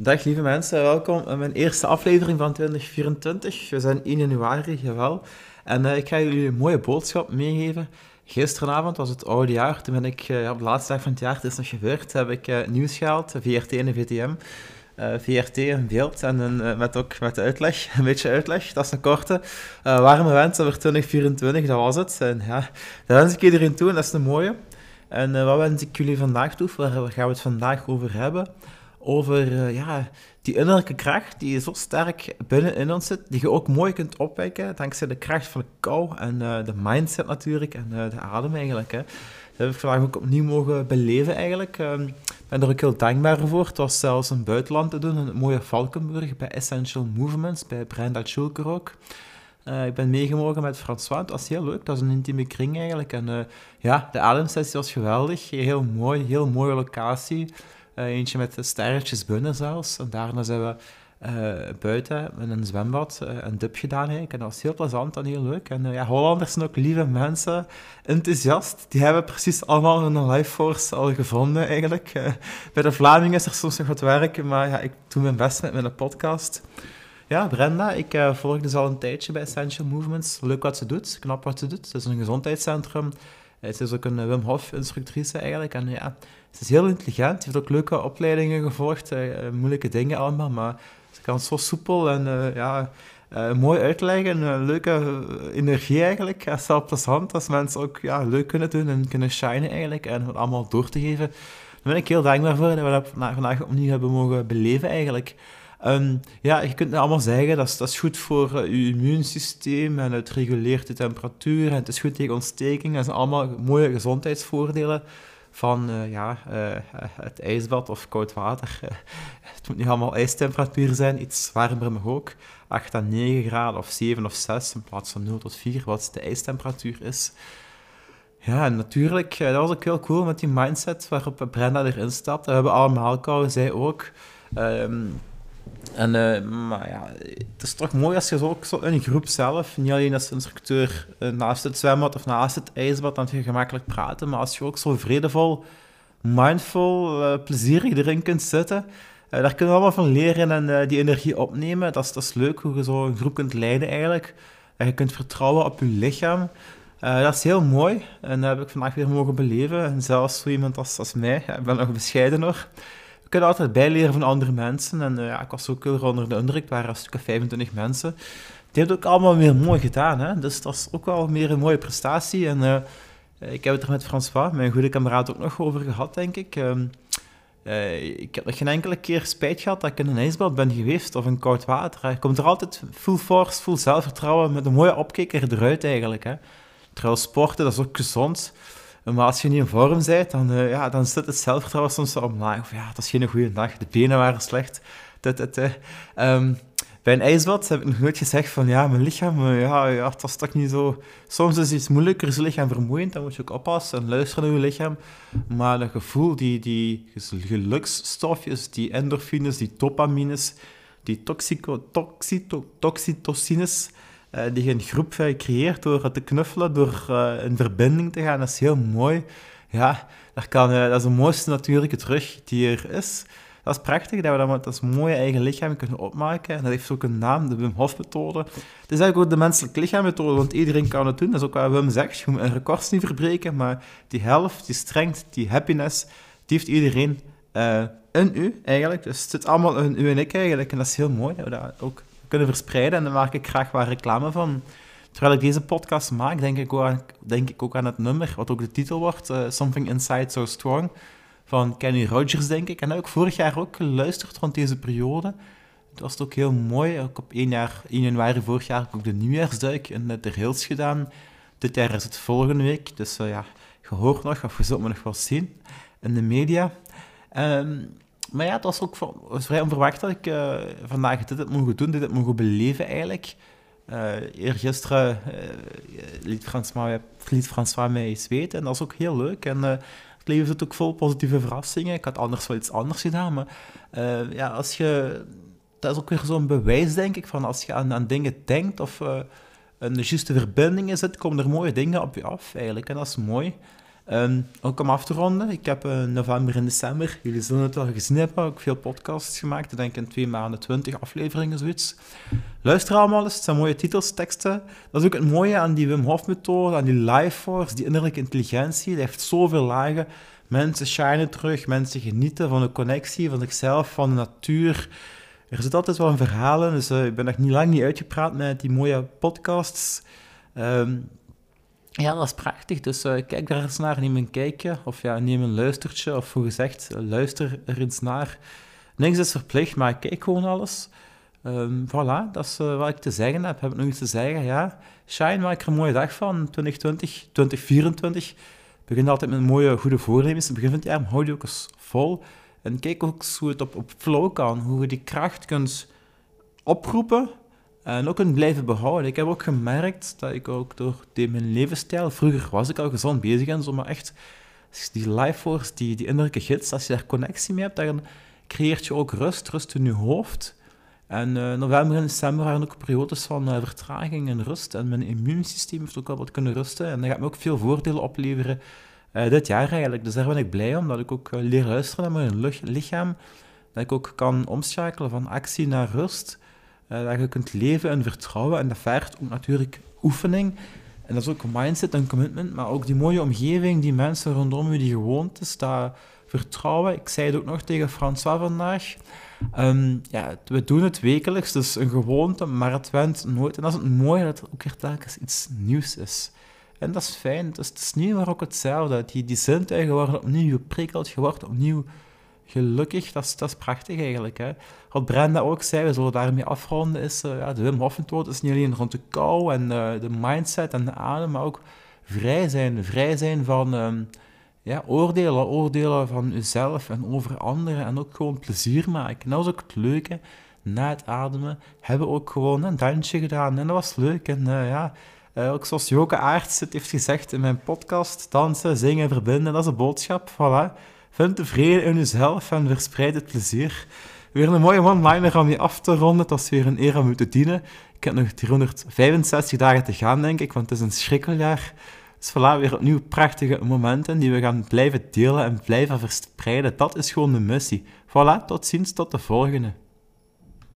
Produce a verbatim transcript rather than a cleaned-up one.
Dag lieve mensen, welkom in mijn eerste aflevering van twintig vierentwintig. We zijn één januari, jawel. En uh, ik ga jullie een mooie boodschap meegeven. Gisteravond was het oude jaar, toen ben ik uh, op de laatste dag van het jaar, het is nog gebeurd, heb ik uh, nieuws gehaald, V R T en de V T M. Uh, V R T in beeld en uh, met ook met de uitleg, een beetje uitleg, dat is een korte. Uh, warme wensen voor twintig vierentwintig, dat was het. En ja, dat wens ik iedereen toe en dat is een mooie. En uh, wat wens ik jullie vandaag toe, waar gaan we het vandaag over hebben? Over uh, ja, die innerlijke kracht die zo sterk binnenin ons zit, die je ook mooi kunt opwekken dankzij de kracht van de kou en uh, de mindset natuurlijk en uh, de adem eigenlijk. Hè. Dat heb ik vandaag ook opnieuw mogen beleven eigenlijk. Um, ik ben er ook heel dankbaar voor. Het was zelfs een buitenland te doen, in het mooie Valkenburg, bij Essential Movements, bij Brenda Schulker ook. Uh, ik ben meegemogen met François, dat was heel leuk, dat is een intieme kring eigenlijk. En uh, ja, de ademsessie was geweldig, heel mooi, heel mooie locatie. Uh, eentje met sterretjes binnen zelfs. En daarna zijn we uh, buiten in een zwembad uh, een dub gedaan eigenlijk. En dat was heel plezant en heel leuk. En uh, ja, Hollanders zijn ook lieve mensen, enthousiast. Die hebben precies allemaal hun life force al gevonden eigenlijk. Uh, bij de Vlamingen is er soms nog wat werk, maar ja, ik doe mijn best met mijn podcast. Ja, Brenda, ik uh, volg dus al een tijdje bij Essential Movements. Leuk wat ze doet, knap wat ze doet. Het is een gezondheidscentrum. Ze is ook een Wim Hof instructrice eigenlijk. En ja, ze is heel intelligent. Ze heeft ook leuke opleidingen gevolgd. Uh, moeilijke dingen allemaal. Maar ze kan zo soepel en uh, ja, uh, mooi uitleggen. Uh, leuke energie eigenlijk. Het is wel plezant als mensen ook ja, leuk kunnen doen en kunnen shinen eigenlijk. En het allemaal door te geven. Daar ben ik heel dankbaar voor. Dat we dat vandaag opnieuw hebben mogen beleven eigenlijk. Um, ja, je kunt het allemaal zeggen, dat is, dat is goed voor uh, je immuunsysteem en het reguleert de temperatuur en het is goed tegen ontsteking. Dat zijn allemaal mooie gezondheidsvoordelen van uh, ja, uh, het ijsbad of koud water. Uh, het moet niet allemaal ijstemperatuur zijn, iets warmer mag ook. acht à negen graden of zeven of zes in plaats van nul tot vier, wat de ijstemperatuur is. Ja, en natuurlijk, uh, dat was ook heel cool met die mindset waarop Brenda erin stapt. We hebben allemaal kou, zij ook. Um, En, uh, maar ja, het is toch mooi als je zo ook zo in een groep zelf, niet alleen als instructeur uh, naast het zwembad of naast het ijsbad, dan kun je gemakkelijk praten, maar als je ook zo vredevol, mindful, uh, plezierig erin kunt zitten, uh, daar kunnen we allemaal van leren en uh, die energie opnemen. Dat is, dat is leuk hoe je zo een groep kunt leiden eigenlijk. En je kunt vertrouwen op je lichaam. Uh, dat is heel mooi en dat heb ik vandaag weer mogen beleven. En zelfs zo iemand als, als mij, ja, ik ben nog bescheidener. We kunnen altijd bijleren van andere mensen. En uh, ja, ik was ook heel onder de indruk. Het waren een stuk vijfentwintig mensen. Die hebben het ook allemaal weer mooi gedaan. Hè? Dus dat is ook wel meer een mooie prestatie. En uh, ik heb het er met François, mijn goede kameraad, ook nog over gehad, denk ik. Um, uh, ik heb nog geen enkele keer spijt gehad dat ik in een ijsbad ben geweest of in koud water. Hè? Je komt er altijd full force, full zelfvertrouwen, met een mooie opkikker eruit eigenlijk. Hè? Trouwens, sporten, dat is ook gezond. Maar als je niet in vorm bent, dan, uh, ja, dan zit het zelfvertrouwen soms omlaag. Of ja, het was geen goede dag, de benen waren slecht. Dit, dit, dit. Um, bij een ijsbad heb ik nog nooit gezegd van ja, mijn lichaam, uh, ja, ja, het was toch niet zo... Soms is iets moeilijker, je lichaam vermoeiend, dan moet je ook oppassen en luisteren naar je lichaam. Maar dat gevoel, die, die geluksstofjes, die endorfines, die dopamines, die toxico, toxito, toxitocines... Uh, die je een groep uh, creëert door te knuffelen, door uh, in verbinding te gaan. Dat is heel mooi. Ja, dat, kan, uh, dat is de mooiste natuurlijke terug die er is. Dat is prachtig, dat we dat met ons mooie eigen lichaam kunnen opmaken. En dat heeft ook een naam, de Wim Hof-methode. Het is eigenlijk ook de menselijke lichaammethode, want iedereen kan het doen. Dat is ook wat Wim zegt, je moet een records niet verbreken, maar die helft, die strength, die happiness, die heeft iedereen uh, in u eigenlijk. Dus het zit allemaal in u en ik eigenlijk. En dat is heel mooi, dat we dat ook... kunnen verspreiden en daar maak ik graag wat reclame van. Terwijl ik deze podcast maak, denk ik ook aan, denk ik ook aan het nummer, wat ook de titel wordt, uh, Something Inside So Strong, van Kenny Rogers, denk ik. En dat heb ik vorig jaar ook geluisterd rond deze periode. Het was ook heel mooi. Ook op één januari vorig jaar heb ik ook de nieuwjaarsduik in de Rails gedaan. Dit jaar is het volgende week, dus uh, ja, je hoort nog, of je zult me nog wel zien in de media. Um, Maar ja, het was ook was vrij onverwacht dat ik uh, vandaag dit heb mogen doen, dit heb mogen beleven eigenlijk. Uh, Eergisteren uh, liet, François, liet François mij iets weten en dat is ook heel leuk. En uh, het leven zit ook vol positieve verrassingen. Ik had anders wel iets anders gedaan, maar uh, ja, als je, dat is ook weer zo'n bewijs, denk ik, van als je aan, aan dingen denkt of uh, een juiste verbinding zit, komen er mooie dingen op je af eigenlijk. En dat is mooi. Um, ook om af te ronden, ik heb uh, november en december, jullie zullen het wel gezien hebben, ook veel podcasts gemaakt. Ik denk in twee maanden twintig afleveringen, zoiets. Luister allemaal eens, het zijn mooie titels, teksten. Dat is ook het mooie aan die Wim Hof methode, aan die life force, die innerlijke intelligentie. Die heeft zoveel lagen. Mensen shinen terug, mensen genieten van de connectie, van zichzelf, van de natuur. Er zit altijd wel een verhaal in, dus uh, ik ben nog niet lang niet uitgepraat met die mooie podcasts. Um, Ja, dat is prachtig. Dus uh, kijk daar eens naar, neem een kijkje. Of ja, neem een luistertje. Of hoe gezegd, uh, luister er eens naar. Niks is verplicht, maar kijk gewoon alles. Um, voilà, dat is uh, wat ik te zeggen heb. Heb ik nog iets te zeggen? Ja. Shine, maak er een mooie dag van. twintig twintig, twintig vierentwintig. Begin altijd met mooie, goede voornemens. In het begin van het jaar houd je ook eens vol. En kijk ook eens hoe het op, op flow kan. Hoe je die kracht kunt oproepen. En ook kunt blijven behouden. Ik heb ook gemerkt dat ik ook door mijn levensstijl... Vroeger was ik al gezond bezig en zo, maar echt... Die life force, die, die innerlijke gids, als je daar connectie mee hebt, dan creëert je ook rust. Rust in je hoofd. En uh, november en december waren ook periodes van uh, vertraging en rust. En mijn immuunsysteem heeft ook al wat kunnen rusten. En dat gaat me ook veel voordelen opleveren uh, dit jaar eigenlijk. Dus daar ben ik blij om, dat ik ook uh, leer luisteren naar mijn lichaam. Dat ik ook kan omschakelen van actie naar rust... Uh, dat je kunt leven en vertrouwen. En dat vergt ook natuurlijk oefening. En dat is ook mindset en commitment. Maar ook die mooie omgeving, die mensen rondom je, die gewoontes, dat vertrouwen. Ik zei het ook nog tegen François vandaag. Um, ja, we doen het wekelijks, dus een gewoonte, maar het went nooit. En dat is het mooie, dat er ook weer telkens iets nieuws is. En dat is fijn. Dus het is niet maar ook hetzelfde. Die, die zintuigen worden opnieuw geprikkeld, je wordt opnieuw... Gelukkig, dat is, dat is prachtig eigenlijk. Hè? Wat Brenda ook zei, we zullen daarmee afronden, is uh, ja, de Wim Hof methode is niet alleen rond de kou en uh, de mindset en de adem, maar ook vrij zijn. Vrij zijn van um, ja, oordelen, oordelen van jezelf en over anderen en ook gewoon plezier maken. En dat was ook het leuke. Na het ademen hebben we ook gewoon een dansje gedaan en dat was leuk. En uh, ja, uh, ook zoals Joke Aerts het heeft gezegd in mijn podcast, dansen, zingen, verbinden, dat is de boodschap, voilà. Vind de vrede in jezelf en verspreid het plezier. Weer een mooie one-liner om je af te ronden. Het was weer een eer om u te dienen. Ik heb nog driehonderdvijfenzestig dagen te gaan, denk ik, want het is een schrikkeljaar. Dus voilà, weer opnieuw prachtige momenten die we gaan blijven delen en blijven verspreiden. Dat is gewoon de missie. Voilà, tot ziens, tot de volgende.